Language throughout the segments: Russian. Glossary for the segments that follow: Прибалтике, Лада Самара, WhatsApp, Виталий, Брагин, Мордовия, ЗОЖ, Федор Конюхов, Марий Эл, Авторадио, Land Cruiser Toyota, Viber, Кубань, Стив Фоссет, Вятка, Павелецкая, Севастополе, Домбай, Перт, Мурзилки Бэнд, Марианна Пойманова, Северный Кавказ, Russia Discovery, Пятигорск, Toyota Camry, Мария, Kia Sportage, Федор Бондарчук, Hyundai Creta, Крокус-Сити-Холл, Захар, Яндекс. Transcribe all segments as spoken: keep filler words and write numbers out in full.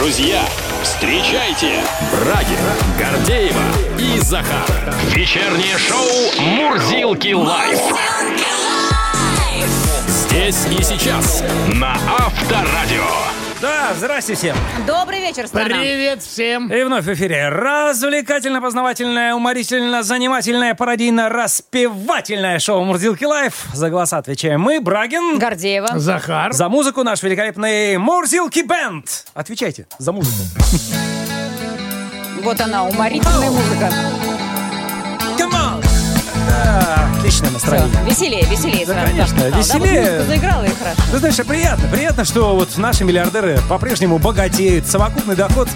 Друзья, встречайте Брагина, Гордеева и Захара. Вечернее шоу «Мурзилки Live». Здесь и сейчас на Авторадио. Да, здрасте всем. Добрый вечер, страна. Привет всем. И вновь в эфире развлекательно-познавательное, уморительно-занимательное, пародийно-распевательное шоу «Мурзилки Лайв». За голоса отвечаем мы, Брагин. Гордеева. Захар. За музыку наш великолепный «Мурзилки Бэнд». Отвечайте за музыку. Вот она, уморительная музыка. Отличное настроение. Все, веселее, веселее. Да, конечно, так, веселее. Да, вот заиграла и хорошо. Ты знаешь, приятно, приятно, что вот наши миллиардеры по-прежнему богатеют. Совокупный доход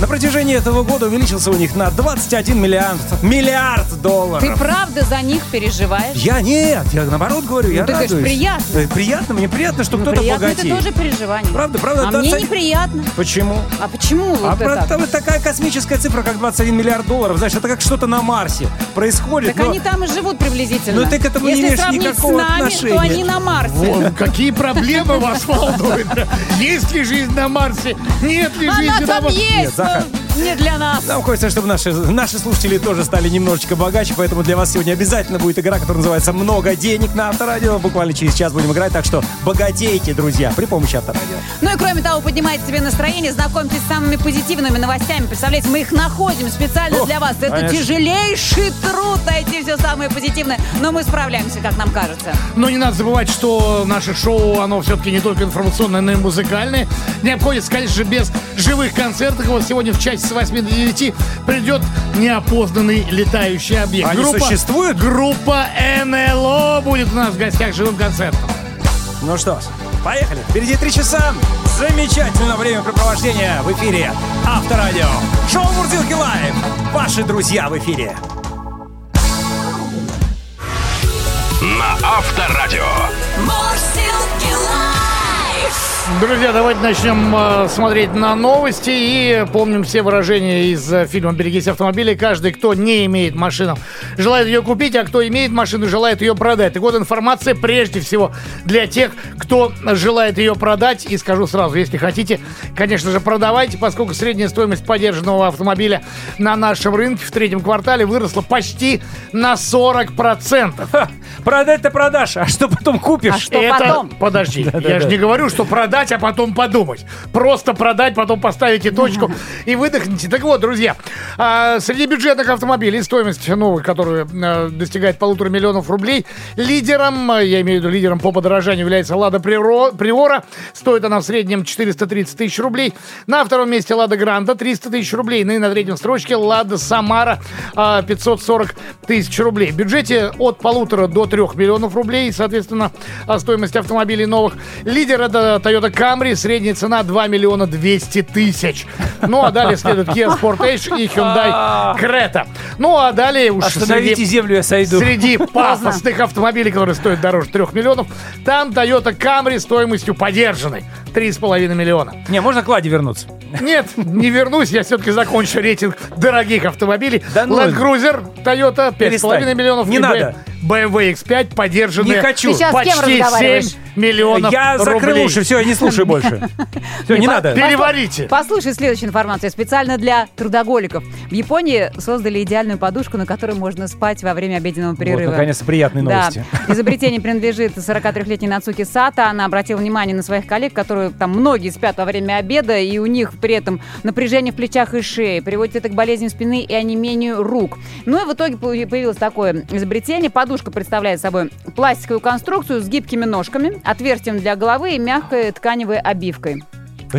на протяжении этого года увеличился у них на двадцать один миллиард, миллиард долларов. Ты правда за них переживаешь? Я нет, я наоборот говорю, ну, я ты радуюсь. Ты говоришь, приятно. Приятно, мне приятно, что ну, кто-то приятно, богатеет. Это тоже переживание. Правда, правда. А мне неприятно. Почему? А почему вот а это? А там такая космическая цифра, как двадцать один миллиард долларов, значит, это как что-то на Марсе происходит. Так но... они там и живут приблизительно. Но ты к этому Если не имеешь никакого отношения. Если сравнить с нами, отношения. То они на Марсе. Вон, какие проблемы вас волнуют. Есть ли жизнь на Марсе? Нет ли жизни на Марсе? Не для нас. Нам хочется, чтобы наши, наши слушатели тоже стали немножечко богаче, поэтому для вас сегодня обязательно будет игра, которая называется «Много денег» на Авторадио. Буквально через час будем играть, так что богатейте, друзья, при помощи Авторадио. Ну и кроме того, поднимайте себе настроение, знакомьтесь с самыми позитивными новостями. Представляете, мы их находим специально О, для вас. Это конечно. Тяжелейший труд найти все самое позитивное, но мы справляемся, как нам кажется. Но не надо забывать, что наше шоу, оно все-таки не только информационное, но и музыкальное. Не обходится, конечно, без живых концертов. Вот сегодня в часть с восьми до девяти придет неопознанный летающий объект. Они группа, существуют? Группа эн эл о будет у нас в гостях живым концертом. Ну что ж, поехали. Впереди три часа. Замечательное времяпрепровождение в эфире Авторадио. Шоу «Мурзилки Лайв». Ваши друзья в эфире. На Авторадио. «Мурзилки Лайв». Друзья, давайте начнем э, смотреть на новости и помним все выражения из э, фильма «Берегись автомобилей». Каждый, кто не имеет машину, желает ее купить, а кто имеет машину, желает ее продать. И вот информация прежде всего для тех, кто желает ее продать. И скажу сразу, если хотите, конечно же, продавайте, поскольку средняя стоимость подержанного автомобиля на нашем рынке в третьем квартале выросла почти на сорок процентов. Ха, продать-то продашь, а что потом купишь? А что Это... потом? Подожди, я же не говорю, что продать, а потом подумать. Просто продать, потом поставите точку и выдохните. Так вот, друзья, среди бюджетных автомобилей стоимость новых, которая достигает полутора миллионов рублей, лидером, я имею в виду лидером по подорожанию, является Лада Приора. Стоит она в среднем четыреста тридцать тысяч рублей. На втором месте Лада Гранта триста тысяч рублей. Ну и на третьем строчке Лада Самара пятьсот сорок тысяч рублей. В бюджете от полутора до трех миллионов рублей, соответственно, стоимость автомобилей новых. Лидер это Toyota Camry, средняя цена два миллиона двести тысяч. Ну, а далее следует Kia Sportage и Hyundai Creta. Ну, а далее уж среди, землю я сойду. Среди пафосных автомобилей, которые стоят дороже трех миллионов, там Toyota Camry стоимостью подержанной три с половиной миллиона. Не, можно к Ладе вернуться? Нет, не вернусь, я все-таки закончу рейтинг дорогих автомобилей. Да ну... Land Cruiser Toyota пять с половиной миллионов. Не надо. бэ эм вэ икс пять подержанные. Не хочу. Почти семь миллионов рублей. Я закрыл уши, все, я не слушаю больше. Все, не надо. Переварите. Послушай следующую информацию. Специально для трудоголиков. В Японии создали идеальную подушку, на которой можно спать во время обеденного перерыва. Вот, наконец-то, приятные новости. Да. Изобретение принадлежит сорокатрёхлетней Нацуки Сато. Она обратила внимание на своих коллег, которые там многие спят во время обеда, и у них при этом напряжение в плечах и шее. Приводит это к болезням спины и онемению рук. Ну и в итоге появилось такое изобретение. Подушка представляет собой пластиковую конструкцию с гибкими ножками, отверстием для головы и мягкой тканевой обивкой.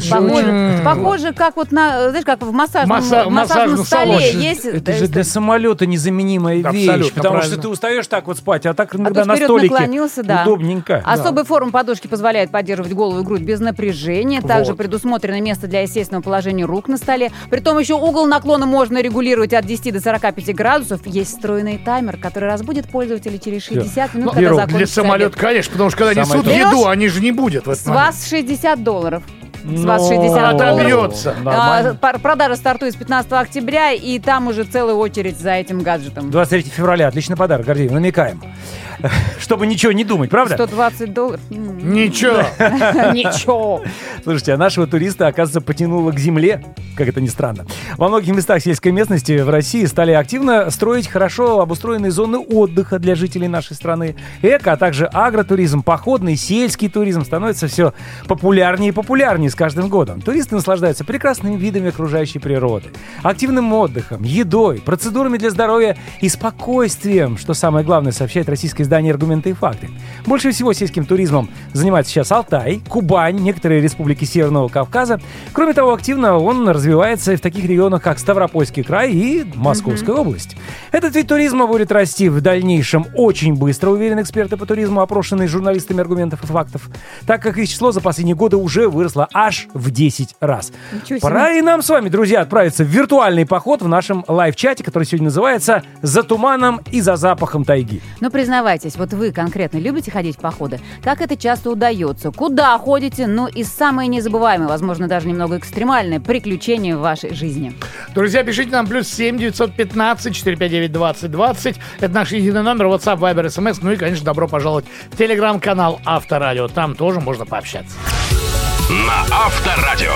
Похоже, похоже, как вот на, знаешь, как в массажном, Масса, массажном, массажном столе салон. Есть. Это же для самолета незаменимая Абсолютно вещь, потому правильно. Что ты устаешь так вот спать, а так иногда а на столике да. удобненько. Особая да. форма подушки позволяет поддерживать голову и грудь без напряжения. Также вот. Предусмотрено место для естественного положения рук на столе. Притом еще угол наклона можно регулировать от десяти до сорока пяти градусов. Есть встроенный таймер, который разбудит пользователя через шестьдесят минут, ну, когда закончится обед. Для самолета, конечно, потому что когда Самое несут еду, они же не будут. С вас шестьдесят долларов. с вас шестьдесят долларов. А, продажа стартует с пятнадцатого октября, и там уже целая очередь за этим гаджетом. двадцать третьего февраля. Отличный подарок, Гордеев, намекаем. Чтобы ничего не думать, правда? сто двадцать долларов. Ничего. Ничего. Слушайте, а нашего туриста, оказывается, потянуло к земле, как это ни странно. Во многих местах сельской местности в России стали активно строить хорошо обустроенные зоны отдыха для жителей нашей страны. Эко, а также агротуризм, походный, сельский туризм становится все популярнее и популярнее с каждым годом. Туристы наслаждаются прекрасными видами окружающей природы, активным отдыхом, едой, процедурами для здоровья и спокойствием, что самое главное, сообщает российское издание «Аргументы и факты». Больше всего сельским туризмом занимается сейчас Алтай, Кубань, некоторые республики Северного Кавказа. Кроме того, активно он развивается в таких регионах, как Ставропольский край и Московская угу. область. Этот вид туризма будет расти в дальнейшем очень быстро, уверены эксперты по туризму, опрошенные журналистами «Аргументов и фактов», так как их число за последние годы уже выросло аж в десять раз. Пора и нам с вами, друзья, отправиться в виртуальный поход в нашем лайв-чате, который сегодня называется «За туманом и за запахом тайги». Но признавайтесь, вот вы конкретно любите ходить в походы? Как это часто удается? Куда ходите? Ну и самые незабываемые, возможно, даже немного экстремальные приключения в вашей жизни. Друзья, пишите нам плюс семь девятьсот пятнадцать четыреста пятьдесят девять двадцать двадцать. Это наш единый номер, WhatsApp, Viber, эс эм эс. Ну и, конечно, добро пожаловать в телеграм-канал Авторадио. Там тоже можно пообщаться. На Авторадио.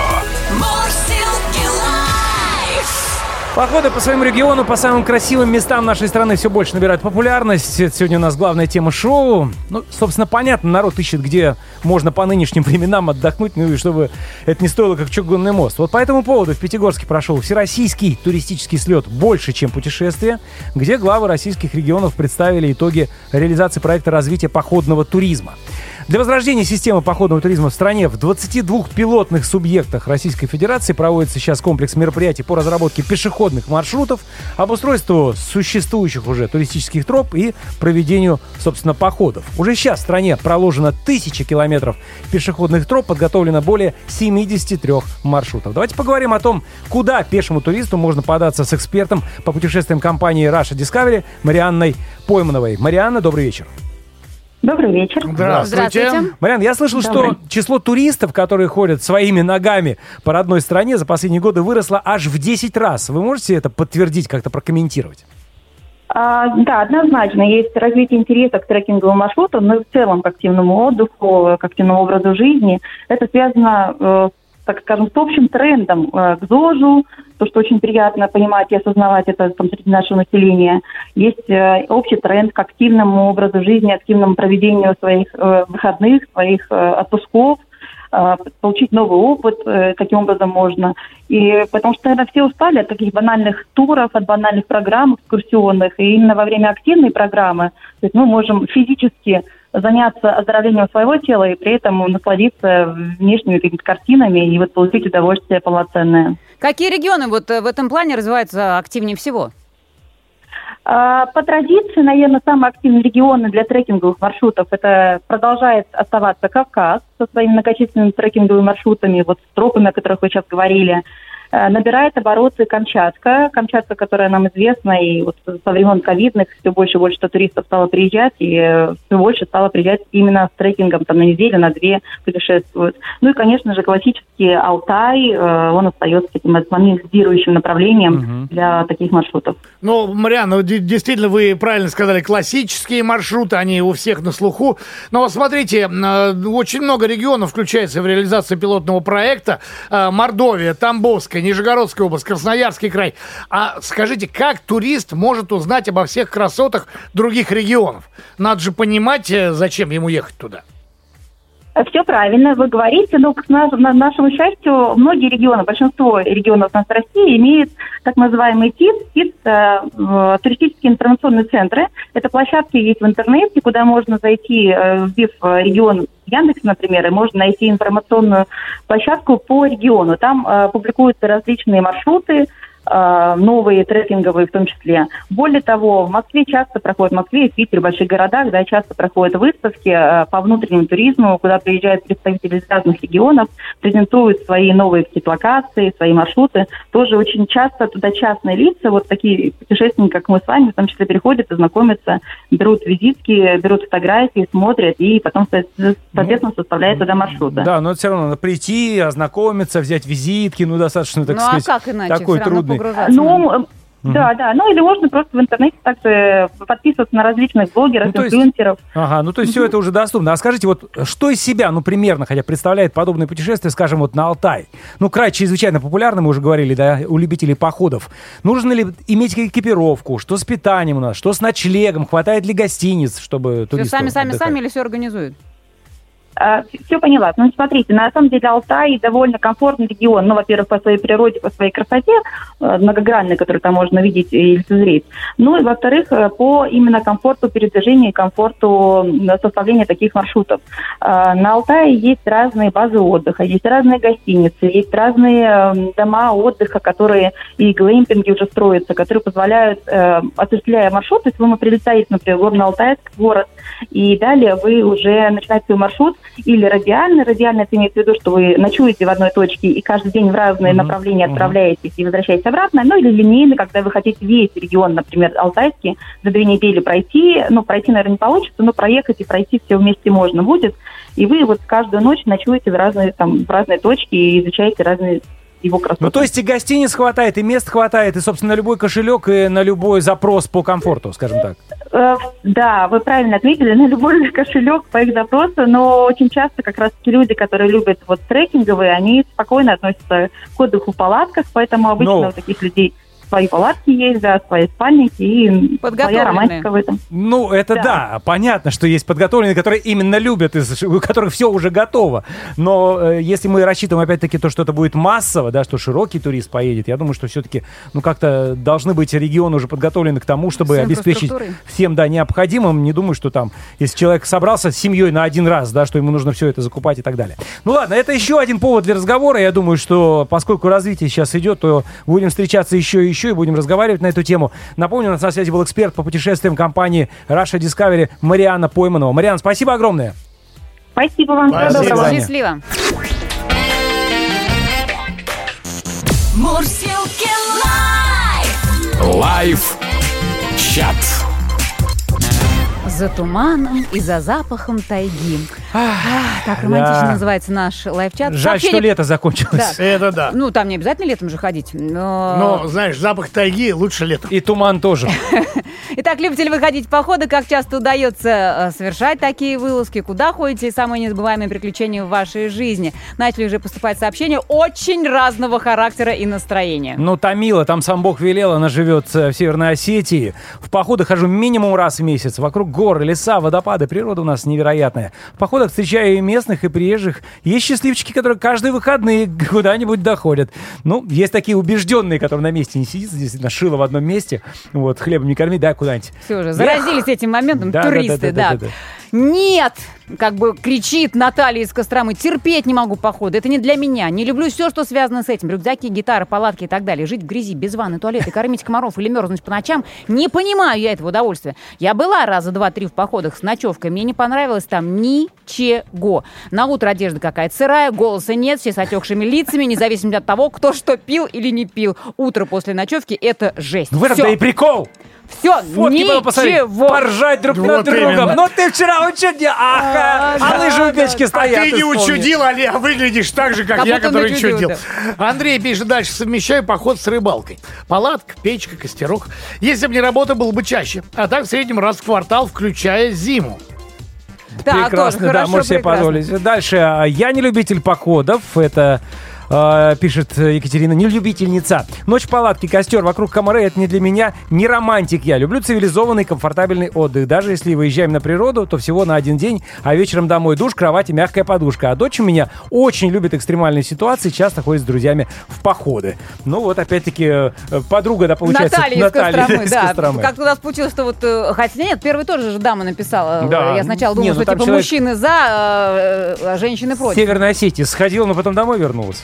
Походы по своему региону, по самым красивым местам нашей страны все больше набирают популярность. Это сегодня у нас главная тема шоу. Ну, собственно, понятно, народ ищет, где можно по нынешним временам отдохнуть, ну и чтобы это не стоило, как чугунный мост. Вот по этому поводу в Пятигорске прошел всероссийский туристический слет «Больше, чем путешествие», где главы российских регионов представили итоги реализации проекта развития походного туризма. Для возрождения системы походного туризма в стране в двадцати двух пилотных субъектах Российской Федерации проводится сейчас комплекс мероприятий по разработке пешеходных маршрутов, обустройству существующих уже туристических троп и проведению, собственно, походов. Уже сейчас в стране проложено тысячи километров пешеходных троп, подготовлено более семидесяти трёх маршрутов. Давайте поговорим о том, куда пешему туристу можно податься с экспертом по путешествиям компании Russia Discovery Марианной Поймановой. Марианна, добрый вечер. Добрый вечер. Здравствуйте. Здравствуйте. Мариан, я слышал, Добрый. что число туристов, которые ходят своими ногами по родной стране, за последние годы выросло аж в десять раз. Вы можете это подтвердить, как-то прокомментировать? А, да, однозначно. Есть развитие интереса к трекинговым маршрутам, но и в целом к активному отдыху, к активному образу жизни. Это связано, так скажем, с общим трендом к ЗОЖу, то, что очень приятно понимать и осознавать это там, среди нашего населения. Есть э, общий тренд к активному образу жизни, активному проведению своих э, выходных, своих э, отпусков, э, получить новый опыт, э, таким образом можно. И потому что, наверное, все устали от таких банальных туров, от банальных программ экскурсионных. И именно во время активной программы, то есть мы можем физически заняться оздоровлением своего тела и при этом насладиться внешними какими-то картинами и вот получить удовольствие полноценное. Какие регионы вот в этом плане развиваются активнее всего? По традиции, наверное, самые активные регионы для трекинговых маршрутов это продолжает оставаться Кавказ со своими многочисленными трекинговыми маршрутами, вот с тропами, о которых вы сейчас говорили. Набирает обороты Камчатка, Камчатка, которая нам известна, и вот со времен ковидных все больше и больше туристов стало приезжать, и все больше стало приезжать именно с трекингом, там на неделю, на две путешествуют. Ну и, конечно же, классический Алтай, он остается таким лидирующим направлением угу. для таких маршрутов. Ну, Марианна, действительно, вы правильно сказали, классические маршруты, они у всех на слуху, но смотрите, очень много регионов включается в реализацию пилотного проекта. Мордовия, Тамбовская, Нижегородская область, Красноярский край. А скажите, как турист может узнать обо всех красотах других регионов? Надо же понимать, зачем ему ехать туда. Все правильно, вы говорите, но к нашему счастью многие регионы, большинство регионов у нас России имеют так называемые ТИЦ, ТИЦ э, туристические информационные центры. Это площадки есть в интернете, куда можно зайти, вбив э, регион в Яндексе, например, и можно найти информационную площадку по региону. Там э, публикуются различные маршруты, новые трекинговые в том числе. Более того, в Москве часто проходят, в Москве и в Питере, в больших городах, да, часто проходят выставки по внутреннему туризму, куда приезжают представители из разных регионов, презентуют свои новые какие-то локации, свои маршруты. Тоже очень часто туда частные лица, вот такие путешественники, как мы с вами, в том числе приходят и знакомятся, берут визитки, берут фотографии, смотрят и потом, соответственно, составляют туда маршруты. Да, но все равно надо прийти, ознакомиться, взять визитки, ну, достаточно, так ну, сказать, а как иначе? Такой трудный. Ну, да, да. Ну, или можно просто в интернете так-то подписываться на различных блогеров, ну, инфлюенсеров. Ага, ну, то есть mm-hmm. все это уже доступно. А скажите, вот что из себя, ну, примерно, хотя представляет подобное путешествие, скажем, вот на Алтай? Ну, край чрезвычайно популярный, мы уже говорили, да, у любителей походов. Нужно ли иметь экипировку? Что с питанием у нас? Что с ночлегом? Хватает ли гостиниц, чтобы туристы все сами-сами-сами или все организуют? Все поняла. Ну, смотрите, на самом деле Алтай довольно комфортный регион. Ну, во-первых, по своей природе, по своей красоте, многогранной, которую там можно видеть и лицезреть. Ну, и, во-вторых, по именно комфорту передвижения и комфорту составления таких маршрутов. На Алтае есть разные базы отдыха, есть разные гостиницы, есть разные дома отдыха, которые и глэмпинги уже строятся, которые позволяют, осуществляя маршрут, если вы прилетаете, например, в Горно-Алтайск, в город, и далее вы уже начинаете свой маршрут, или радиально. Радиально это имеет в виду, что вы ночуете в одной точке и каждый день в разные mm-hmm. направления отправляетесь и возвращаетесь обратно. Ну, или линейно, когда вы хотите весь регион, например, Алтайский, за две недели пройти. Ну, пройти, наверное, не получится, но проехать и пройти все вместе можно будет. И вы вот каждую ночь ночуете в разные, там, в разные точки и изучаете разные его красоты. Ну, то есть и гостиниц хватает, и мест хватает, и, собственно, на любой кошелек, и на любой запрос по комфорту, скажем так. Да, вы правильно ответили, на любой кошелек по их запросу, но очень часто как раз те люди, которые любят вот трекинговые, они спокойно относятся к отдыху в палатках, поэтому обычно но... у таких людей свои палатки есть, да, свои спальники и своя романтика в этом. Ну, это да. да, понятно, что есть подготовленные, которые именно любят, у которых все уже готово. Но э, если мы рассчитываем, опять-таки, то, что это будет массово, да, что широкий турист поедет, я думаю, что все-таки, ну, как-то должны быть регионы уже подготовлены к тому, чтобы обеспечить всем, да, необходимым. Не думаю, что там, если человек собрался с семьей на один раз, да, что ему нужно все это закупать и так далее. Ну, ладно, это еще один повод для разговора. Я думаю, что поскольку развитие сейчас идет, то будем встречаться еще и еще и будем разговаривать на эту тему. Напомню, у нас на связи был эксперт по путешествиям компании Russia Discovery Марианна Пойманова. Марианна, спасибо огромное. Спасибо вам. Всего доброго. Счастливо. Мурзилки Live. Лайв-чат. За туманом и за запахом тайги. Ах, так романтично да. называется наш лайв-чат. Жаль, сообщение... что лето закончилось. Да. Это да. Ну, там не обязательно летом же ходить. Но, но знаешь, запах тайги лучше летом. И туман тоже. Итак, любите ли вы ходить в походы? Как часто удается совершать такие вылазки? Куда ходите? И самые незабываемые приключения в вашей жизни. Начали уже поступать сообщения очень разного характера и настроения. Ну, Тамила, там сам Бог велел, она живет в Северной Осетии. В походы хожу минимум раз в месяц. Вокруг города. Горы, леса, водопады, природа у нас невероятная. В походах встречаю и местных, и приезжих. Есть счастливчики, которые каждые выходные куда-нибудь доходят. Ну, есть такие убежденные, которые на месте не сидят, действительно, шило в одном месте. Вот, хлебом не корми, да, куда-нибудь. Все же, заразились этим моментом, да, туристы, да. да, да, да. да, да. Нет! Как бы кричит Наталья из Костромы. Терпеть не могу походы, это не для меня. Не люблю все, что связано с этим. Рюкзаки, гитары, палатки и так далее. Жить в грязи, без ванны, туалета, кормить комаров или мерзнуть по ночам. Не понимаю я этого удовольствия. Я была раза два-три в походах с ночевкой. Мне не понравилось там ничего. На утро одежда какая-то сырая, голоса нет, все с отекшими лицами, независимо от того, кто что пил или не пил. Утро после ночевки – это жесть. В этом-то и прикол! Все, фотки ничего. Посмотреть, поржать друг вот над другом. Именно. Ну ты вчера учудил, ах, а, а да, лыжи у печки да, стоят. А ты не учудил, Али, а выглядишь так же, как, как я, который учудил. Да. Андрей пишет дальше. Совмещаю поход с рыбалкой. Палатка, печка, костерок. Если бы не работа, было бы чаще. А так в среднем раз в квартал, включая зиму. Да, прекрасно, тоже, да, хорошо, можете прекрасно. Себе позволить. Дальше. Я не любитель походов. Это... пишет Екатерина, не любительница. Ночь палатки, костер, вокруг комары, это не для меня, не романтик я. Люблю цивилизованный, комфортабельный отдых. Даже если выезжаем на природу, то всего на один день, а вечером домой душ, кровать и мягкая подушка. А дочь у меня очень любит экстремальные ситуации, часто ходит с друзьями в походы. Ну вот, опять-таки, подруга, да, получается, Наталья, Наталья из Костромы, да. Костромы. Как-то у нас получилось, что вот, хотя нет, первый тоже же дама написала. Да. Я сначала думала, нет, ну, что типа человек... мужчины за, а женщины против. Северной Осетии сходила, но потом домой вернулась.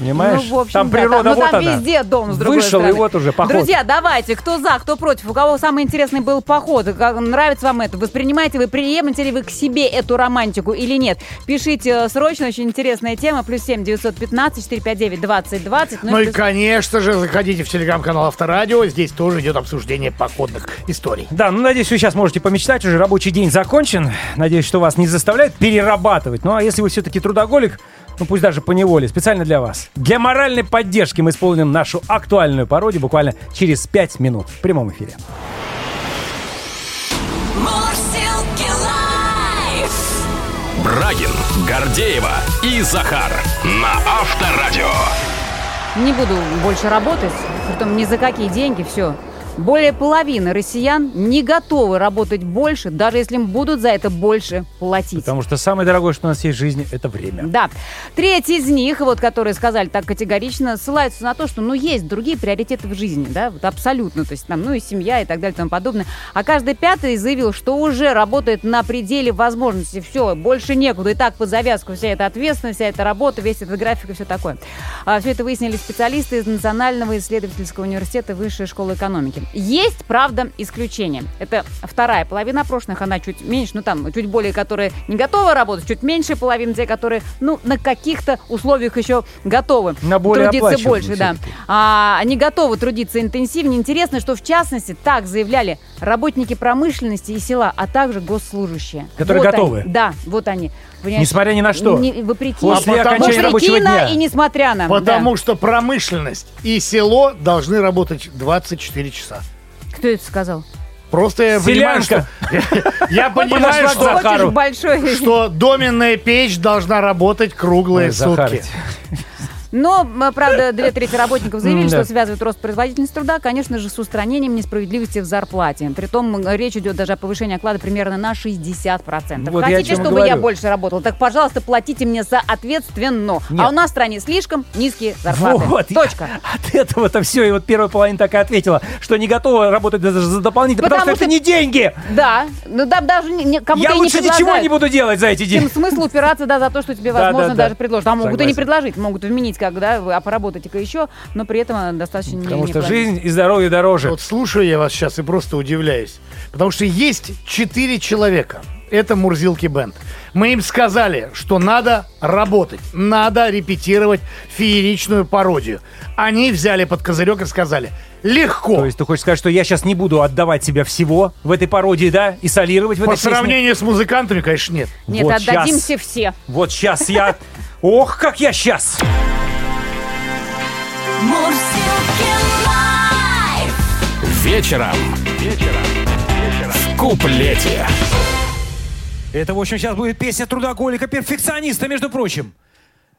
Понимаешь? Ну, в общем, там да, природа, там, вот ну, там она. Везде дом, с другой Вышел, стороны. Вышел, и вот уже поход. Друзья, давайте, кто за, кто против, у кого самый интересный был поход, как, нравится вам это, воспринимаете вы, приемлете ли вы к себе эту романтику или нет? Пишите срочно, очень интересная тема, плюс семь девятьсот пятнадцать четыреста пятьдесят девять двадцать двадцать. Ну, ну и, плюс... конечно же, заходите в телеграм-канал Авторадио, здесь тоже идет обсуждение походных историй. Да, ну, надеюсь, вы сейчас можете помечтать, уже рабочий день закончен, надеюсь, что вас не заставляют перерабатывать, ну, а если вы все-таки трудоголик, ну, пусть даже поневоле, специально для вас. Для моральной поддержки мы исполним нашу актуальную пародию буквально через пять минут в прямом эфире. Мурзилки Live! Брагин, Гордеева и Захар на Авторадио. Не буду больше работать, притом ни за какие деньги, все. Более половины россиян не готовы работать больше, даже если им будут за это больше платить. Потому что самое дорогое, что у нас есть в жизни, это время. Да. Треть из них, вот, которые сказали так категорично, ссылаются на то, что, ну, есть другие приоритеты в жизни, да, вот абсолютно, то есть там, ну, и семья, и так далее, и тому подобное. А каждый пятый заявил, что уже работает на пределе возможностей, все, больше некуда, и так под завязку вся эта ответственность, вся эта работа, весь этот график и все такое. А, все это выяснили специалисты из Национального исследовательского университета Высшей школы экономики. Есть, правда, исключение. Это вторая половина опрошенных, она чуть меньше, ну там, чуть более, которые не готовы работать, чуть меньше половины те, которые, ну, на каких-то условиях еще готовы на более трудиться больше, да. А, они готовы трудиться интенсивнее. Интересно, что в частности так заявляли работники промышленности и села, а также госслужащие. Которые вот готовы. Они, да, вот они. Понимаете? Несмотря ни на что. Не, вопреки. После окончания рабочего дня. И несмотря на. Потому да. что промышленность и село должны работать двадцать четыре часа. Кто это сказал? Просто я понимаю, что... Я понимаю, что доменная печь должна работать круглые сутки. Но, правда, две трети работников заявили, что связывают рост производительности труда, конечно же, с устранением несправедливости в зарплате. Притом речь идет даже о повышении оклада примерно на шестьдесят процентов. Вот хотите, я чтобы говорю. Я больше работал? Так, пожалуйста, платите мне соответственно. Нет. А у нас в стране слишком низкие зарплаты. Вот. Точка. От этого-то все. И вот первая половина так и ответила, что не готова работать за дополнительно, потому, потому что, что это не деньги. Да. Ну, да, даже не, кому-то я и лучше не ничего не буду делать за эти деньги. Тем смысл упираться, да, за то, что тебе, возможно, да, да, да. даже предложат. А могут Согласен. И не предложить, могут вменить. Когда вы а поработаете-ка еще, но при этом она достаточно не Потому не что планирует. Жизнь и здоровье дороже. Вот слушаю я вас сейчас и просто удивляюсь. Потому что есть четыре человека. Это Мурзилки Бэнд. Мы им сказали, что надо работать, надо репетировать фееричную пародию. Они взяли под козырек и сказали... Легко. То есть ты хочешь сказать, что я сейчас не буду отдавать себя всего в этой пародии, да? И солировать в этой песне? По сравнению с музыкантами, конечно, нет. Нет, вот отдадимся сейчас. Все. Вот сейчас я... Ох, как я сейчас! Вечером. Вечером. В куплете. Это, в общем, сейчас будет песня трудоголика-перфекциониста, между прочим.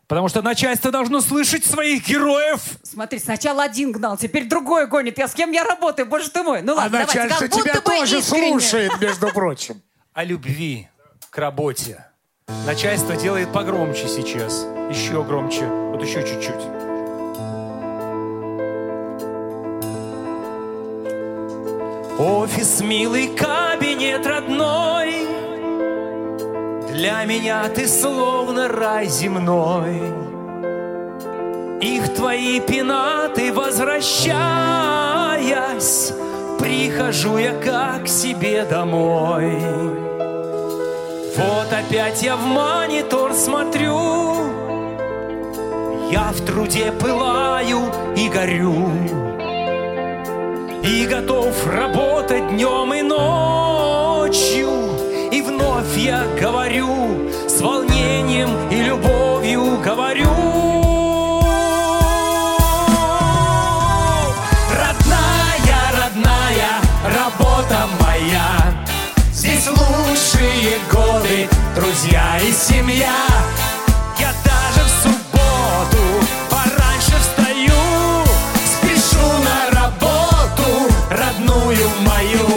Потому что начальство должно слышать своих героев. Смотри, сначала один гнал, теперь другой гонит. Я с кем я работаю, боже ты мой. Ну ладно, а давайте, начальство тебя тоже искренне. Слушает, между прочим. О любви к работе. Начальство делает погромче сейчас. Еще громче. Вот еще чуть-чуть. Офис, милый, кабинет родной. Для меня ты словно рай земной. Их твои пенаты, возвращаясь, прихожу я как к себе домой. Вот опять я в монитор смотрю, я в труде пылаю и горю, и готов работать днем и ночью. И вновь я говорю, с волнением и любовью говорю. Родная, родная работа моя, здесь лучшие годы, друзья и семья. Я даже в субботу пораньше встаю, спешу на работу, родную мою.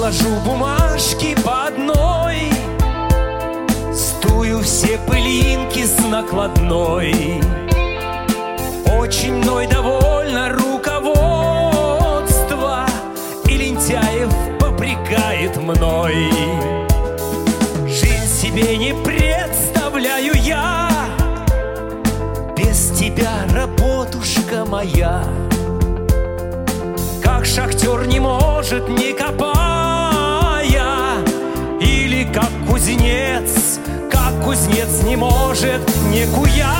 Ложу бумажки по одной, стую все пылинки с накладной. Очень мной довольно руководство, и лентяев попрекает мной. Жизнь себе не представляю я без тебя, работушка моя. Как шахтер не может, не копая, или как кузнец, как кузнец не может, не куя.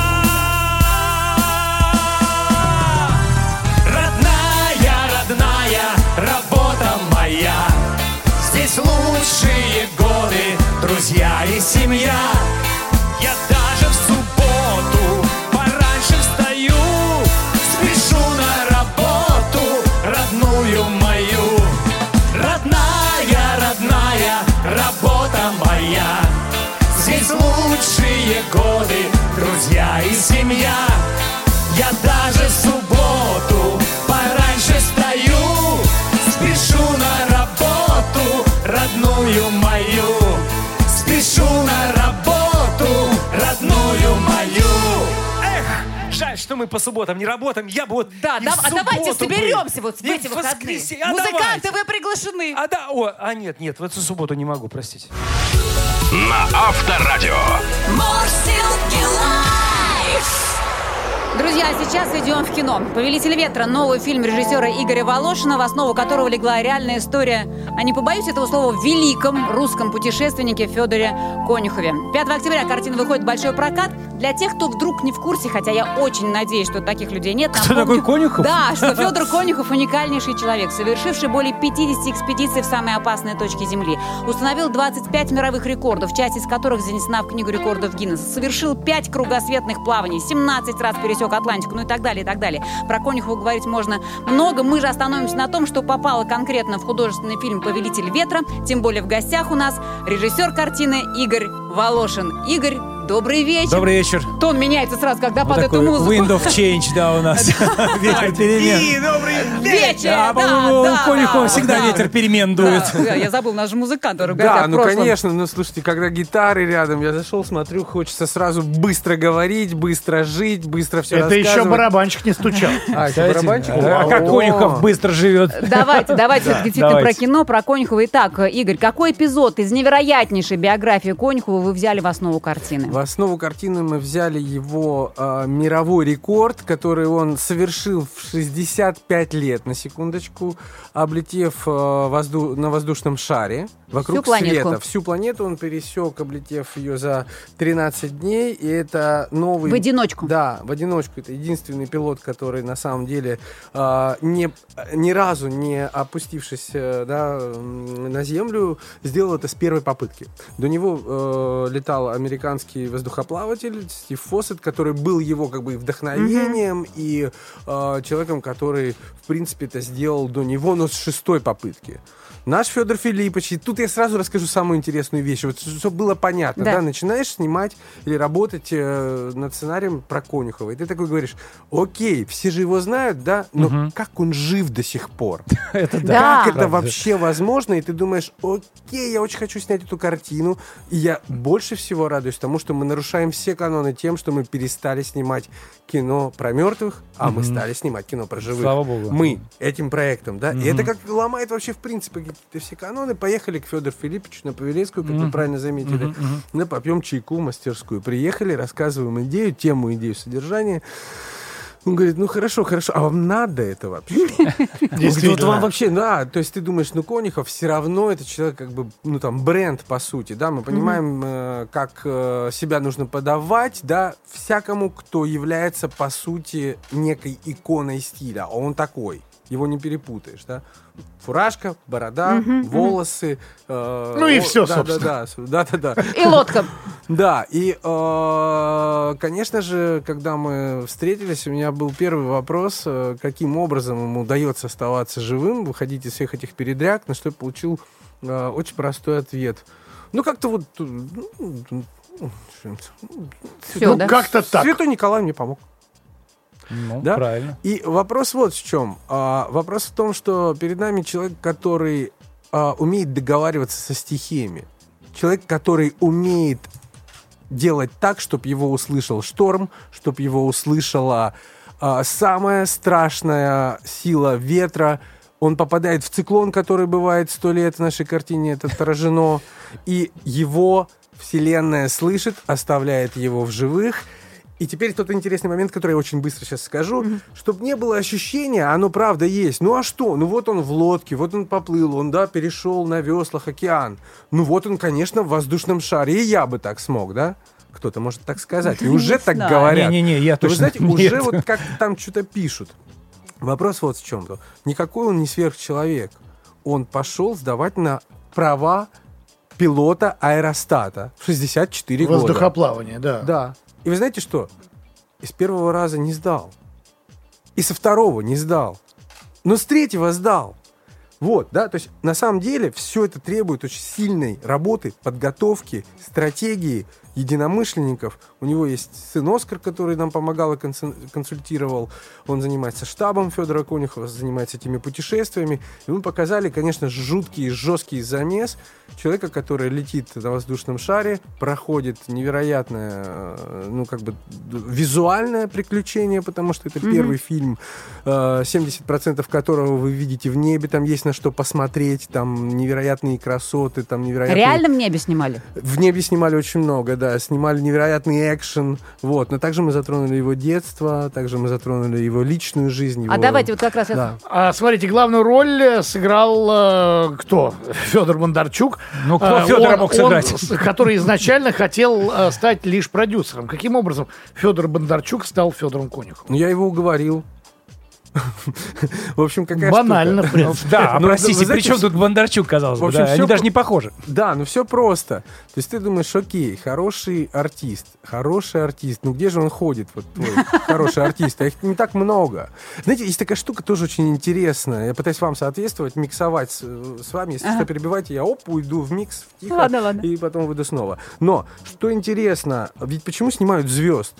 Лучшие годы, друзья и семья. Я даже в субботу пораньше встаю, спешу на работу, родную мою. Родная, родная, работа моя. Здесь лучшие годы, друзья и семья. Я даже в субботу пораньше встаю, спешу на работу, родную мою, спешу на работу, родную мою. Эх, жаль, что мы по субботам не работаем. Я бы вот да, да, а давайте соберемся вот в эти выходные. А музыканты, давайте. Вы приглашены. А да, о, а нет, нет, в эту субботу не могу, простите. На Авторадио. Мурзилки Live. Друзья, сейчас идем в кино. «Повелитель ветра» — новый фильм режиссера Игоря Волошина, в основу которого легла реальная история о, не побоюсь этого слова, великом русском путешественнике Федоре Конюхове. пятого октября картина выходит в большой прокат. Для тех, кто вдруг не в курсе, хотя я очень надеюсь, что таких людей нет. Кто такой Конюхов? Да, что Федор Конюхов — уникальнейший человек, совершивший более пятидесяти экспедиций в самые опасные точки Земли. Установил двадцать пять мировых рекордов, часть из которых занесена в Книгу рекордов Гиннесса. Совершил пять кругосветных плаваний, семнадцать раз пересек Атлантику, ну и так далее, и так далее. Про Конюхова говорить можно много. Мы же остановимся на том, что попало конкретно в художественный фильм «Повелитель ветра». Тем более в гостях у нас режиссер картины Игорь Волошин. Игорь, добрый вечер. Добрый вечер. Тон меняется сразу, когда вот под эту музыку. Wind of change, да, у нас. Ветер перемен. И добрый вечер. А, по-моему, у Конюхова всегда ветер перемен дует. Я забыл, наш музыкант, который говорит о прошлом. Да, ну, конечно. Ну, слушайте, когда гитары рядом, я зашел, смотрю, хочется сразу быстро говорить, быстро жить, быстро все рассказывать. Это еще барабанщик не стучал. А, барабанщик? А как Конюхов быстро живет. Давайте, давайте действительно про кино, про Конюхова. Итак, Игорь, какой эпизод из невероятнейшей биографии Конюхова вы взяли в основу картины? В основу картины мы взяли его э, мировой рекорд, который он совершил в шестьдесят пять лет, на секундочку, облетев э, возду- на воздушном шаре вокруг всю света. Планетку. Всю планету он пересек, облетев ее за тринадцать дней. И это новый... В одиночку. Да, в одиночку. Это единственный пилот, который на самом деле э, не, ни разу не опустившись э, да, на Землю, сделал это с первой попытки. До него э, летал американский воздухоплаватель Стив Фоссет, который был его как бы вдохновением mm-hmm. и э, человеком, который, в принципе, это сделал до него, но с шестой попытки. Наш Федор Филиппович, и тут я сразу расскажу самую интересную вещь, вот, чтобы было понятно, да. Да, начинаешь снимать или работать э, над сценарием про Конюхова, и ты такой говоришь, окей, все же его знают, да, но угу. как он жив до сих пор? Это да. Как это вообще возможно? И ты думаешь, окей, я очень хочу снять эту картину, и я больше всего радуюсь тому, что мы нарушаем все каноны тем, что мы перестали снимать кино про мертвых, а угу. мы стали снимать кино про живых. Слава богу. Мы этим проектом, да, угу. и это как ломает вообще в принципе какие-то все каноны. Поехали к Федору Филипповичу на Павелецкую, как mm-hmm. вы правильно заметили, mm-hmm. Mm-hmm. на попьем чайку мастерскую. Приехали, рассказываем идею, тему, идею, содержание. Он говорит, ну хорошо, хорошо, а вам надо это вообще? Вот вам вообще, да, то есть ты думаешь, ну Конюхов все равно это человек как бы, ну там бренд по сути, да, мы понимаем, как себя нужно подавать, да, всякому, кто является по сути некой иконой стиля, а он такой. Его не перепутаешь, да? Фуражка, борода, mm-hmm, волосы. Mm-hmm. Э, ну и все, да, собственно. Да, да, да. И лодка. Да, и, конечно же, когда мы встретились, у меня был первый вопрос, каким образом ему удается оставаться живым, выходить из всех этих передряг, на что я получил очень простой ответ. Ну, как-то вот... Ну, как-то так. Святой Николай мне помог. Ну, да? Правильно. И вопрос вот в чем. А, вопрос в том, что перед нами человек, который а, умеет договариваться со стихиями. Человек, который умеет делать так, чтобы его услышал шторм, чтобы его услышала а, самая страшная сила ветра. Он попадает в циклон, который бывает сто лет в нашей картине, это отражено. И его Вселенная слышит, оставляет его в живых. И теперь тот интересный момент, который я очень быстро сейчас скажу, mm-hmm. чтобы не было ощущения, оно правда есть. Ну а что? Ну вот он в лодке, вот он поплыл, он, да, перешел на веслах океан. Ну вот он, конечно, в воздушном шаре, и я бы так смог, да? Кто-то может так сказать, и уже так говорят. Не-не-не, я точно нет. Вы знаете, уже вот как-то там что-то пишут. Вопрос вот в чем-то. Никакой он не сверхчеловек. Он пошел сдавать на права пилота аэростата в шестьдесят четыре года. Воздухоплавание, да. Да. И вы знаете что? И с первого раза не сдал. И со второго не сдал. Но с третьего сдал. Вот, да, то есть на самом деле все это требует очень сильной работы, подготовки, стратегии, единомышленников. У него есть сын Оскар, который нам помогал и консультировал. Он занимается штабом Федора Конюхова, занимается этими путешествиями. И мы показали, конечно, жуткий, жесткий замес человека, который летит на воздушном шаре, проходит невероятное, ну, как бы, визуальное приключение, потому что это mm-hmm. первый фильм, семьдесят процентов которого вы видите в небе, там есть на что посмотреть, там невероятные красоты, там невероятные... Реально в небе снимали? В небе снимали очень много, да. Снимали невероятный экшен. Вот. Но также мы затронули его детство, также мы затронули его личную жизнь. Его... А давайте вот как раз... Да. Это... А, смотрите, главную роль сыграл э, кто? Федор Бондарчук. Ну, кто а, Федора он, мог сыграть? Он, который изначально хотел э, стать лишь продюсером. Каким образом Федор Бондарчук стал Федором Конюховым? Ну, я его уговорил. В общем, какая банально, штука. В принципе. Да, ну, простите, при чем тут Бондарчук, казалось бы, да? Они даже не похожи. Да, ну все просто. То есть ты думаешь, окей, хороший артист, хороший артист, ну где же он ходит, вот твой хороший артист? А их не так много. Знаете, есть такая штука тоже очень интересная. Я пытаюсь вам соответствовать, миксовать с, с вами. Если ага. что, перебивайте, я оп, уйду в микс, в тихо, ладно, ладно. И потом выйду снова. Но, что интересно, ведь почему снимают звезд?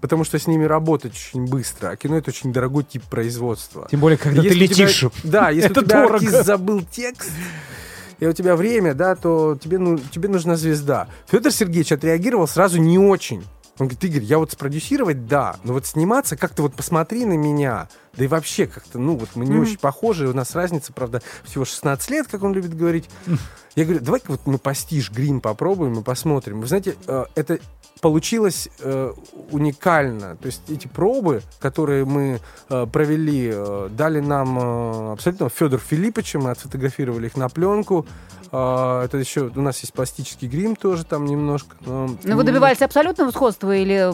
Потому что с ними работать очень быстро. А кино — это очень дорогой тип производства. Тем более, когда если ты летишь. Тебя, да, если у тебя дорого. Артист забыл текст, и у тебя время, да, то тебе, ну, тебе нужна звезда. Федор Сергеевич отреагировал сразу не очень. Он говорит, Игорь, я вот спродюсировать, да, но вот сниматься как-то вот посмотри на меня. Да и вообще как-то, ну вот мы не mm-hmm. очень похожи, у нас разница, правда, всего шестнадцать лет, как он любит говорить. Mm-hmm. Я говорю, давай-ка вот мы постиж грим попробуем и посмотрим. Вы знаете, это получилось уникально. То есть эти пробы, которые мы провели, дали нам абсолютно Федор Филиппович, мы отфотографировали их на пленку. Это еще у нас есть пластический грим тоже там немножко. Но, но вы добивались абсолютного сходства или...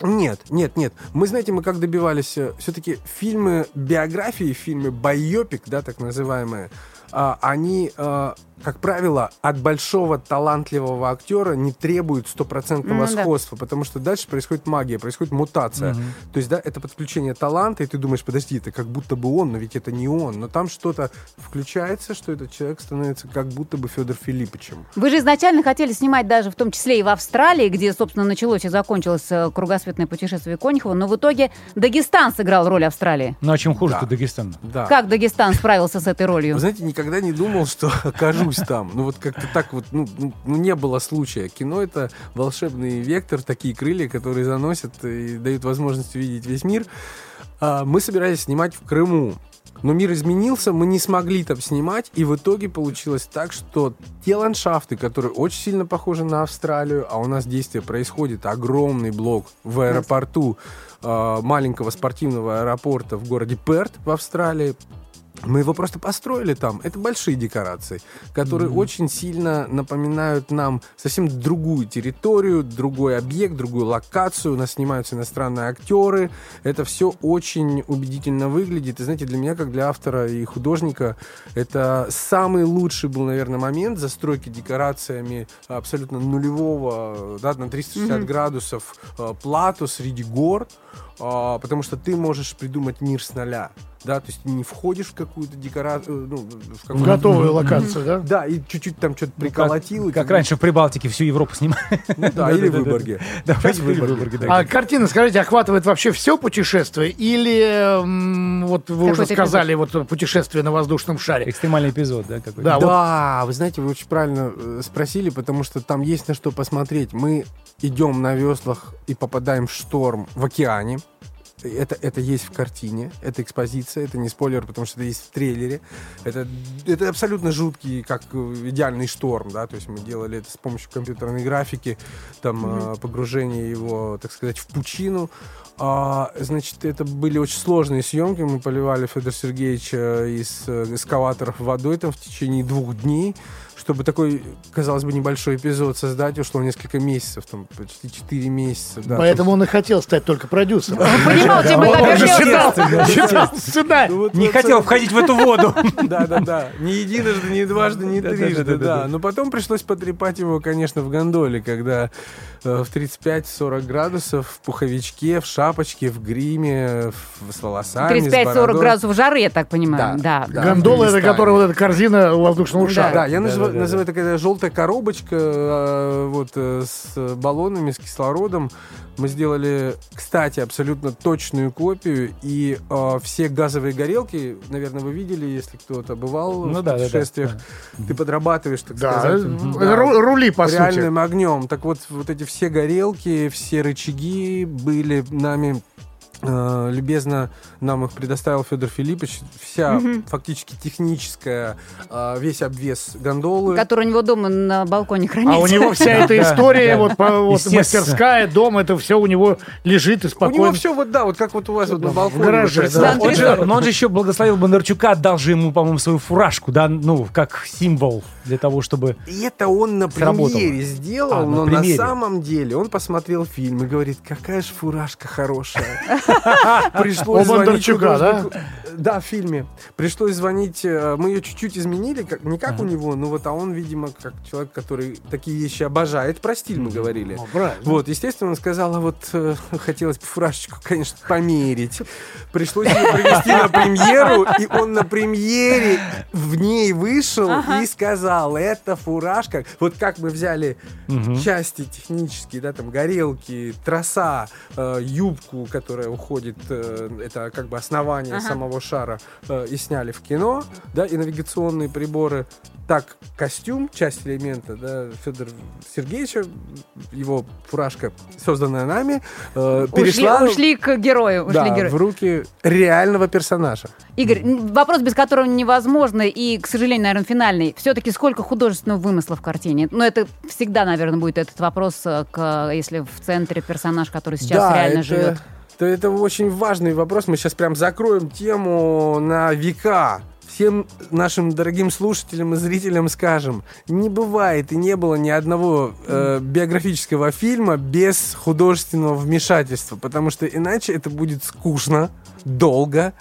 Нет, нет, нет. Мы, знаете, мы как добивались все-таки фильм биографии, фильмы байопик, да, так называемые, они, как правило, от большого талантливого актера не требуют стопроцентного mm, сходства, да. потому что дальше происходит магия, происходит мутация. Mm-hmm. То есть, да, это подключение таланта, и ты думаешь, подожди, это как будто бы он, но ведь это не он. Но там что-то включается, что этот человек становится как будто бы Федор Филипповичем. Вы же изначально хотели снимать даже в том числе и в Австралии, где, собственно, началось и закончилось кругосветное путешествие Конюхова, но в итоге Дагестан сыграл роль Австралии. Ну, а чем хуже-то да. Дагестан? Да. Как Дагестан справился с этой ролью? Вы знаете, никогда не думал, что окажусь там. Ну вот как-то так вот, ну, ну не было случая. Кино — это волшебный вектор, такие крылья, которые заносят и дают возможность увидеть весь мир. А, мы собирались снимать в Крыму. Но мир изменился, мы не смогли там снимать, и в итоге получилось так, что те ландшафты, которые очень сильно похожи на Австралию, а у нас действие происходит, огромный блок в аэропорту э, маленького спортивного аэропорта в городе Перт в Австралии, мы его просто построили там. Это большие декорации, которые mm-hmm. очень сильно напоминают нам совсем другую территорию, другой объект, другую локацию. У нас снимаются иностранные актеры. Это все очень убедительно выглядит. И знаете, для меня, как для автора и художника, это самый лучший был, наверное, момент застройки декорациями абсолютно нулевого, да, на триста шестьдесят mm-hmm. градусов плато среди гор. Потому что ты можешь придумать мир с нуля, да, то есть не входишь в какую-то декорацию, ну, в какую-то... готовую локацию, да? Да, и чуть-чуть там что-то приколотил. Ну, как, как ты... раньше в Прибалтике всю Европу снимали. Ну, да, или в Выборге. А картина, скажите, охватывает вообще все путешествие или, вот вы уже сказали, вот путешествие на воздушном шаре? Экстремальный эпизод, да? Да, вы знаете, вы очень правильно спросили, потому что там есть на что посмотреть. Мы идем на веслах и попадаем в шторм в океане. Это, это есть в картине, это экспозиция, это не спойлер, потому что это есть в трейлере. Это, это абсолютно жуткий, как идеальный шторм, да, то есть мы делали это с помощью компьютерной графики, там, mm-hmm. погружение его, так сказать, в пучину. А, значит, это были очень сложные съемки, мы поливали Федора Сергеевича из эскалаторов водой там в течение двух дней. Чтобы такой, казалось бы, небольшой эпизод создать, ушло несколько месяцев, там, почти четыре месяца. Да, поэтому там... он и хотел стать только продюсером. Он понимал, типа, наверное, не хотел входить в эту воду. Да-да-да, не единожды, не дважды, не трижды, да. Но потом пришлось потрепать его, конечно, в гондоле, когда в тридцать пять сорок градусов, в пуховичке, в шапочке, в гриме, с волосами, с бородой. тридцать пять сорок градусов жары, я так понимаю. Гондола, это которая вот эта корзина воздушного шара. Да, я называю Называют такая желтая коробочка вот, с баллонами, с кислородом. Мы сделали, кстати, абсолютно точную копию. И э, все газовые горелки, наверное, вы видели, если кто-то бывал ну, в да, путешествиях. Да, да. Ты подрабатываешь, так да, сказать. Угу. Да, рули, по сути. Реальным огнем. Так вот, вот эти все горелки, все рычаги были нами... Любезно нам их предоставил Федор Филиппович. Вся mm-hmm. фактически техническая, весь обвес гондолы, который у него дома на балконе хранится. А у него вся эта история, вот мастерская, дом, это все у него лежит и спокойно. У него все, вот да, вот как вот у вас на балконе. Но он же еще благословил Бондарчука, дал же ему, по-моему, свою фуражку, да, ну, как символ для того, чтобы сработало. Это он на премьере сделал, но на самом деле он посмотрел фильм и говорит, какая же фуражка хорошая. Пришлось звонить Бондарчука, да? Да, в фильме. Пришлось звонить. Мы ее чуть-чуть изменили, как, не как ага. у него, но вот а он, видимо, как человек, который такие вещи обожает. Про стиль мы говорили. О, вот, естественно, он сказал, а вот э, хотелось бы фуражечку, конечно, померить. Пришлось ее привезти на премьеру, и он на премьере в ней вышел ага. и сказал, это фуражка. Вот как мы взяли угу. части технические, да, там горелки, троса, э, юбку, которая уходит, э, это как бы основание ага. самого шара, э, и сняли в кино, да, и навигационные приборы, так, костюм, часть элемента, да, Федора Сергеевича, его фуражка, созданная нами, э, ушли, перешла... Ушли к герою, ушли да, герою. в руки реального персонажа. Игорь, вопрос, без которого невозможно, и, к сожалению, наверное, финальный, все-таки сколько художественного вымысла в картине? Ну, это всегда, наверное, будет этот вопрос, к, если в центре персонаж, который сейчас да, реально это... живет. Это очень важный вопрос. Мы сейчас прям закроем тему на века. Всем нашим дорогим слушателям и зрителям скажем, не бывает и не было ни одного э, биографического фильма без художественного вмешательства, потому что иначе это будет скучно, долго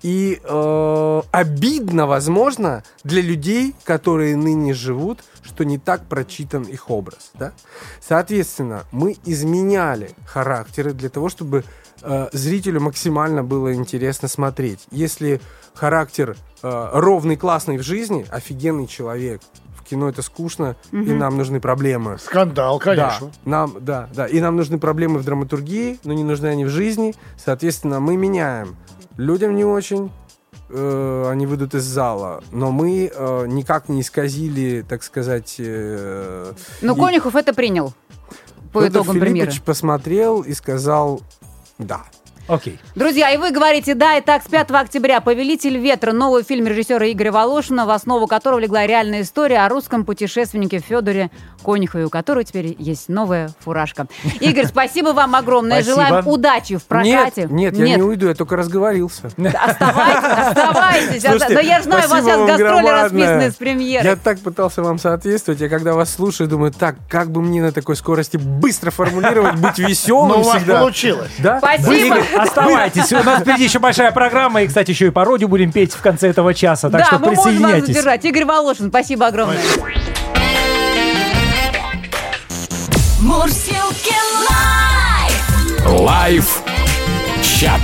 и э, обидно, возможно, для людей, которые ныне живут, что не так прочитан их образ. Да? Соответственно, мы изменяли характеры для того, чтобы зрителю максимально было интересно смотреть. Если характер э, ровный, классный в жизни, офигенный человек. В кино это скучно, угу. и нам нужны проблемы. Скандал, конечно. Да, нам, да, да. И нам нужны проблемы в драматургии, но не нужны они в жизни. Соответственно, мы меняем. Людям не очень, э, они выйдут из зала. Но мы э, никак не исказили, так сказать... Э, но и... Конюхов это принял по Федор итогам Филиппович премьеры. Посмотрел и сказал... Да. Окей. Друзья, и вы говорите «да». Итак, с пятого октября «Повелитель ветра» — новый фильм режиссера Игоря Волошина, в основу которого легла реальная история о русском путешественнике Федоре Конюхове, у которого теперь есть новая фуражка. Игорь, спасибо вам огромное. Спасибо. Желаем удачи в прокате. Нет, нет, нет, я не уйду, я только разговорился. Оставайтесь, оставайтесь. Слушайте, но я знаю, у вас сейчас гастроли расписаны с премьеры. Я так пытался вам соответствовать. Я когда вас слушаю, думаю, так, как бы мне на такой скорости быстро формулировать, быть веселым всегда. Но у вас получилось. Да? Спасибо. Оставайтесь, у нас впереди еще большая программа. И, кстати, еще и пародию будем петь в конце этого часа. Так да, что присоединяйтесь. Да, мы можем вас задержать. Игорь Волошин, спасибо огромное. Мурзилки Live. Лайв чат.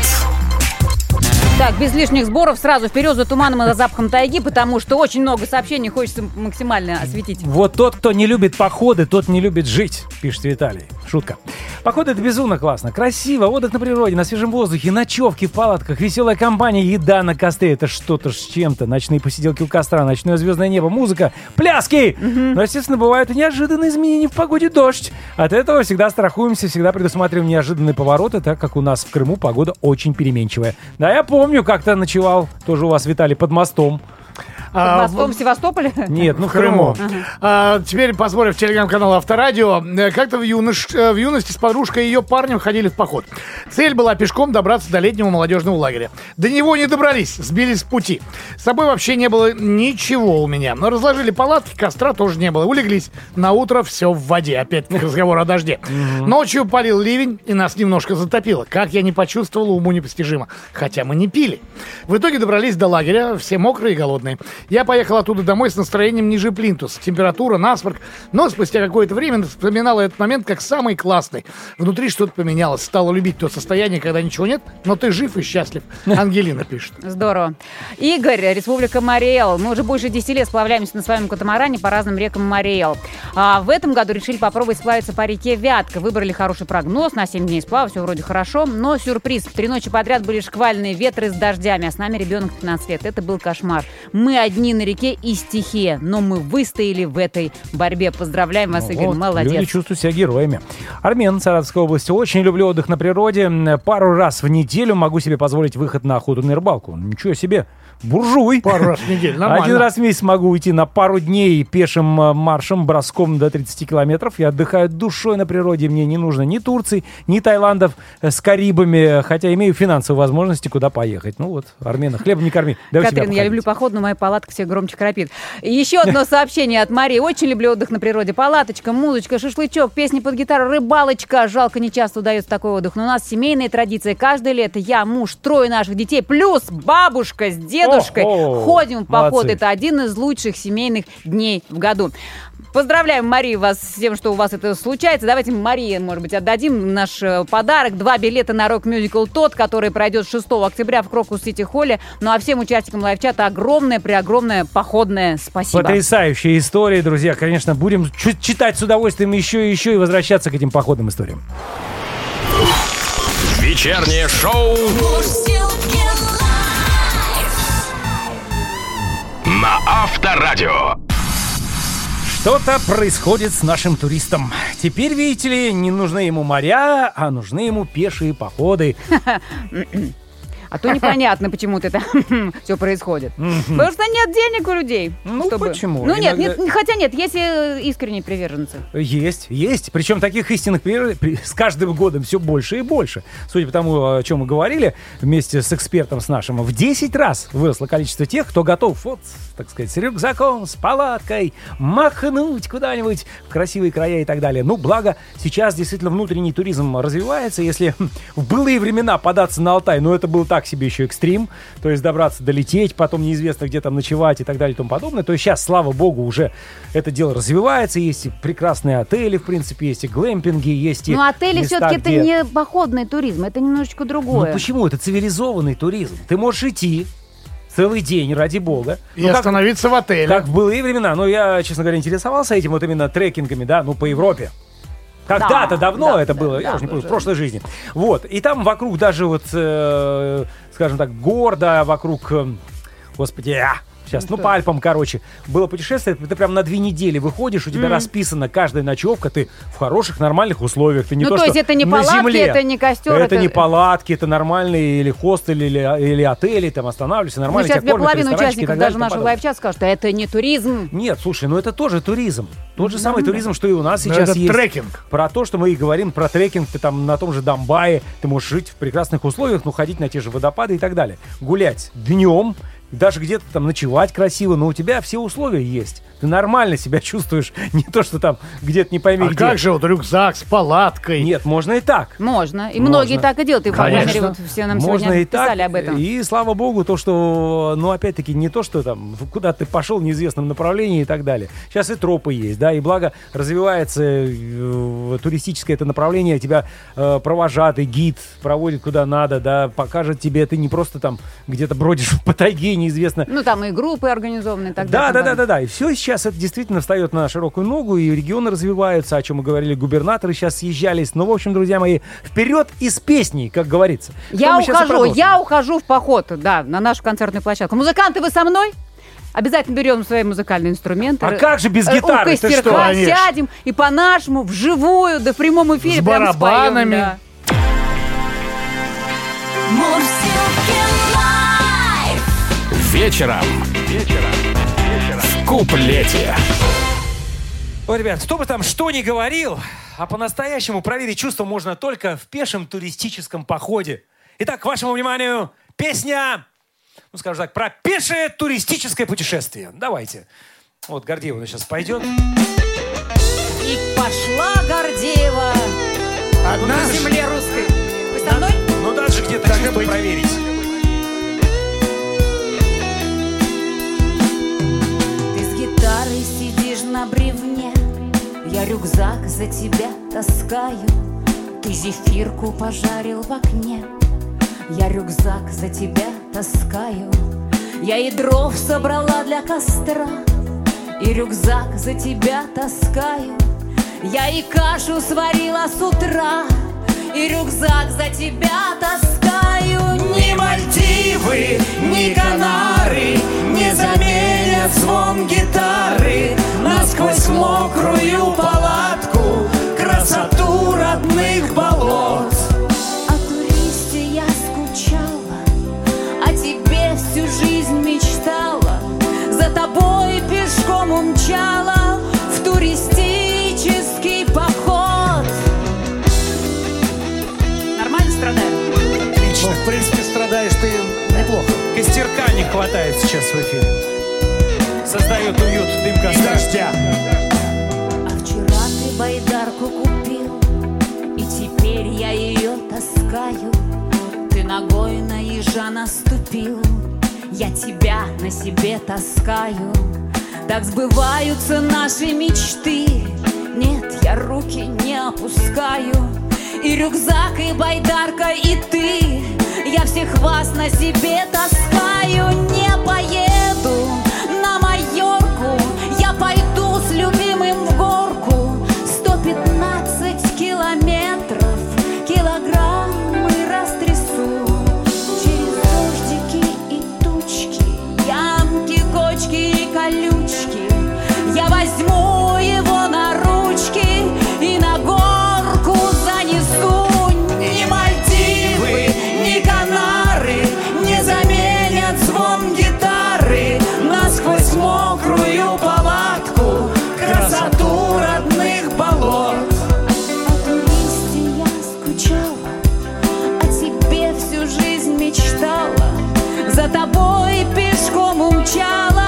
Так, без лишних сборов, сразу вперед за туманом и за запахом тайги, потому что очень много сообщений, хочется максимально осветить. Вот тот, кто не любит походы, тот не любит жить, пишет Виталий. Шутка. Походы — это безумно классно. Красиво, отдых на природе, на свежем воздухе, ночевки в палатках, веселая компания, еда на костре. Это что-то с чем-то. Ночные посиделки у костра, ночное звездное небо, музыка, пляски. Mm-hmm. Но, естественно, бывают и неожиданные изменения в погоде, дождь. От этого всегда страхуемся, всегда предусматриваем неожиданные повороты, так как у нас в Крыму погода очень переменчивая. Да, я помню, как-то ночевал, тоже у вас, Виталий, под мостом. Под а, мостом в Севастополе? Нет, ну в Крыму. Крыму. Ага. А, теперь, посмотрев телеграм-канал Авторадио, как-то в, юнош... в юности с подружкой и ее парнем ходили в поход. Цель была пешком добраться до летнего молодежного лагеря. До него не добрались, сбились с пути. С собой вообще не было ничего у меня. Но разложили палатки, костра тоже не было. Улеглись. На утро все в воде. Опять разговор о дожде. Mm-hmm. Ночью палил ливень, и нас немножко затопило. Как я не почувствовал, уму непостижимо. Хотя мы не пили. В итоге добрались до лагеря, все мокрые и голодные. Я поехал оттуда домой с настроением ниже плинтуса. Температура, насморк. Но спустя какое-то время вспоминал этот момент как самый классный. Внутри что-то поменялось. Стала любить то состояние, когда ничего нет, но ты жив и счастлив. Ангелина пишет. Здорово. Игорь, Республика Марий Эл. Мы уже больше десять лет сплавляемся на своем катамаране по разным рекам Марий Эл. А в этом году решили попробовать сплавиться по реке Вятка. Выбрали хороший прогноз на семь дней сплава. Все вроде хорошо, но сюрприз. В три ночи подряд были шквальные ветры с дождями, а с нами ребенок пятнадцать лет. Это был кошмар. Мы одни на реке и стихия, но мы выстояли в этой борьбе. Поздравляем вас, ну, Игорь, вот, молодец. Люди чувствуют себя героями. Армен, Саратовской области. Очень люблю отдых на природе. Пару раз в неделю могу себе позволить выход на охоту на рыбалку. Ничего себе. Буржуй. Пару раз в неделю, нормально. Один раз в месяц могу уйти на пару дней пешим маршем, броском до тридцати километров. Я отдыхаю душой на природе. Мне не нужно ни Турции, ни Таиландов с Карибами, хотя имею финансовые возможности, куда поехать. Ну вот, Армена, хлебом не корми. Давай Катрин, я люблю поход, но моя палатка все громче крапит. И еще одно сообщение от Марии. Очень люблю отдых на природе. Палаточка, музычка, шашлычок, песни под гитару, рыбалочка. Жалко, не часто удается такой отдых. Но у нас семейные традиции. Каждое лето я, муж, трое наших детей, плюс бабушка с дедом. О-о-о. Ходим в поход. Молодцы. Это один из лучших семейных дней в году. Поздравляем, Мария, вас с тем, что у вас это случается. Давайте, Мария, может быть, отдадим наш подарок. Два билета на рок-мюзикл «Тот», который пройдет шестого октября в Крокус-Сити-Холле. Ну а всем участникам лайв-чата огромное-преогромное походное спасибо. Потрясающая история, друзья. Конечно, будем читать с удовольствием еще и еще и возвращаться к этим походным историям. Вечернее шоу на Авторадио. Что-то происходит с нашим туристом. Теперь, видите ли, не нужны ему моря, а нужны ему пешие походы. А то непонятно, почему это все происходит. Потому что нет денег у людей. Ну, чтобы... почему? Ну, нет, иногда... нет, хотя нет, есть искренние приверженцы. Есть, есть. Причем таких истинных приверженцев с каждым годом все больше и больше. Судя по тому, о чем мы говорили вместе с экспертом с нашим, в десять раз выросло количество тех, кто готов, вот, так сказать, с рюкзаком, с палаткой, махнуть куда-нибудь в красивые края и так далее. Ну, благо, сейчас действительно внутренний туризм развивается. Если в былые времена податься на Алтай, ну, это было так себе еще экстрим, то есть добраться, долететь, потом неизвестно, где там ночевать и так далее и тому подобное, то есть сейчас, слава богу, уже это дело развивается, есть и прекрасные отели, в принципе, есть и глэмпинги, есть и... Но отели места, все-таки где... это не походный туризм, это немножечко другое. Ну почему? Это цивилизованный туризм. Ты можешь идти целый день, ради бога. И ну, остановиться как, в отеле. Как в былые времена. Но я, честно говоря, интересовался этим вот именно трекингами, да, ну по Европе. Когда-то да, давно да, это да, было, да, я да, уже не помню, в прошлой жизни. Вот, и там вокруг даже вот, э, скажем так, города, вокруг, э, господи, а, сейчас, ну, ну по Альпам, короче, было путешествие, ты прям на две недели выходишь, у тебя mm-hmm. расписана каждая ночевка, ты в хороших, нормальных условиях. Ты не ну, то, то есть это не палатки, земле. Это не костер. Это, это не палатки, это нормальные или хостели, или, или отели, там останавливаешься, нормально тебя кормят, ресторанчики. Ну, сейчас тебе половина участников даже нашего лайв-чата скажут, что это не туризм. Нет, слушай, ну это тоже туризм. Тот же самый туризм, что и у нас но сейчас это есть. Трекинг. Про то, что мы и говорим про трекинг. Ты там на том же Домбае, ты можешь жить в прекрасных условиях, но ходить на те же водопады и так далее. Гулять днем, даже где-то там ночевать красиво, но у тебя все условия есть. Ты нормально себя чувствуешь, не то, что там где-то не пойми а где. А как же вот рюкзак с палаткой? Нет, можно и так. Можно. И можно. Многие так и делают. И, конечно. По вот все нам можно сегодня писали об этом. И слава богу, то, что, ну, опять-таки, не то, что там, куда ты пошел в неизвестном направлении и так далее. Сейчас и тропы есть, да, и благо развивается э, туристическое это направление, тебя э, провожат, и гид проводит куда надо, да, покажет тебе, ты не просто там где-то бродишь по тайге, неизвестно. Ну, там и группы организованы и так далее. Да, да, да, да, да. И все сейчас это действительно встает на широкую ногу, и регионы развиваются, о чем мы говорили, губернаторы сейчас съезжались. Ну, в общем, друзья мои, вперед и с песней, как говорится. Я ухожу, я ухожу в поход, да, на нашу концертную площадку. Музыканты, вы со мной? Обязательно берем свои музыкальные инструменты. А как же без гитары? У костерка сядем и по-нашему, вживую, да в прямом эфире. С барабанами. Споем, да. Вечером. Вечером. Вечером. В куплете. Ой, ребят, кто бы там что ни говорил, а по-настоящему проверить чувства можно только в пешем туристическом походе. Итак, к вашему вниманию, песня... Ну, скажем так, про пешее туристическое путешествие. Давайте. Вот Гордеева сейчас пойдет. И пошла Гордеева. Одна на земле русской. Вы со мной? Ну, даже где-то чувство проверить. Ты с гитарой сидишь на бревне. Я рюкзак за тебя таскаю. Ты зефирку пожарил в окне. Я рюкзак за тебя таскаю. Я и дров собрала для костра. И рюкзак за тебя таскаю. Я и кашу сварила с утра. И рюкзак за тебя таскаю. Ни Мальдивы, ни Канары не заменят звон гитары. Насквозь мокрую палатку красоту родных болот. Всю жизнь мечтала, за тобой пешком умчала в туристический поход. Нормально страдаю? Отлично. Ну, в принципе, страдаешь ты неплохо. Костерка не хватает сейчас в эфире. Создает уют дым костра. А вчера ты байдарку купил, и теперь я ее таскаю. Ты ногой на ежа наступил. Я тебя на себе таскаю. Так сбываются наши мечты. Нет, я руки не опускаю. И рюкзак, и байдарка, и ты. Я всех вас на себе таскаю. Не поеду на Майорку. Я пойду с любимым в горку. сто пятнадцать километров. Килограммы растрясу. И колючки, я возьму его на ручки и на горку занесу. Ни Мальдивы, ни Канары не заменят звон гитары. Насквозь мокрую палатку красоту родных болот. О туристе я скучала, о тебе всю жизнь мечтала. За тобой пешком умчала.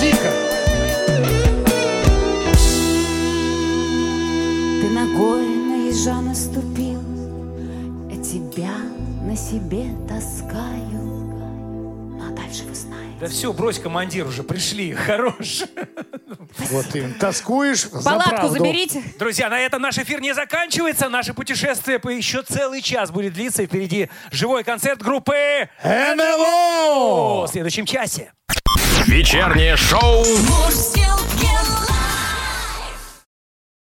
Дико. Ты ногой на ежа наступил, а тебя на себе таскаю. Ну а дальше вы знаете. Да все, брось, командир, уже пришли, хорош. Вот им тоскуешь. Палатку заберите. Друзья, на этом наш эфир не заканчивается. Наше путешествие по еще целый час будет длиться. И впереди живой концерт группы эн эм о в следующем часе. Вечернее шоу «Мурзилки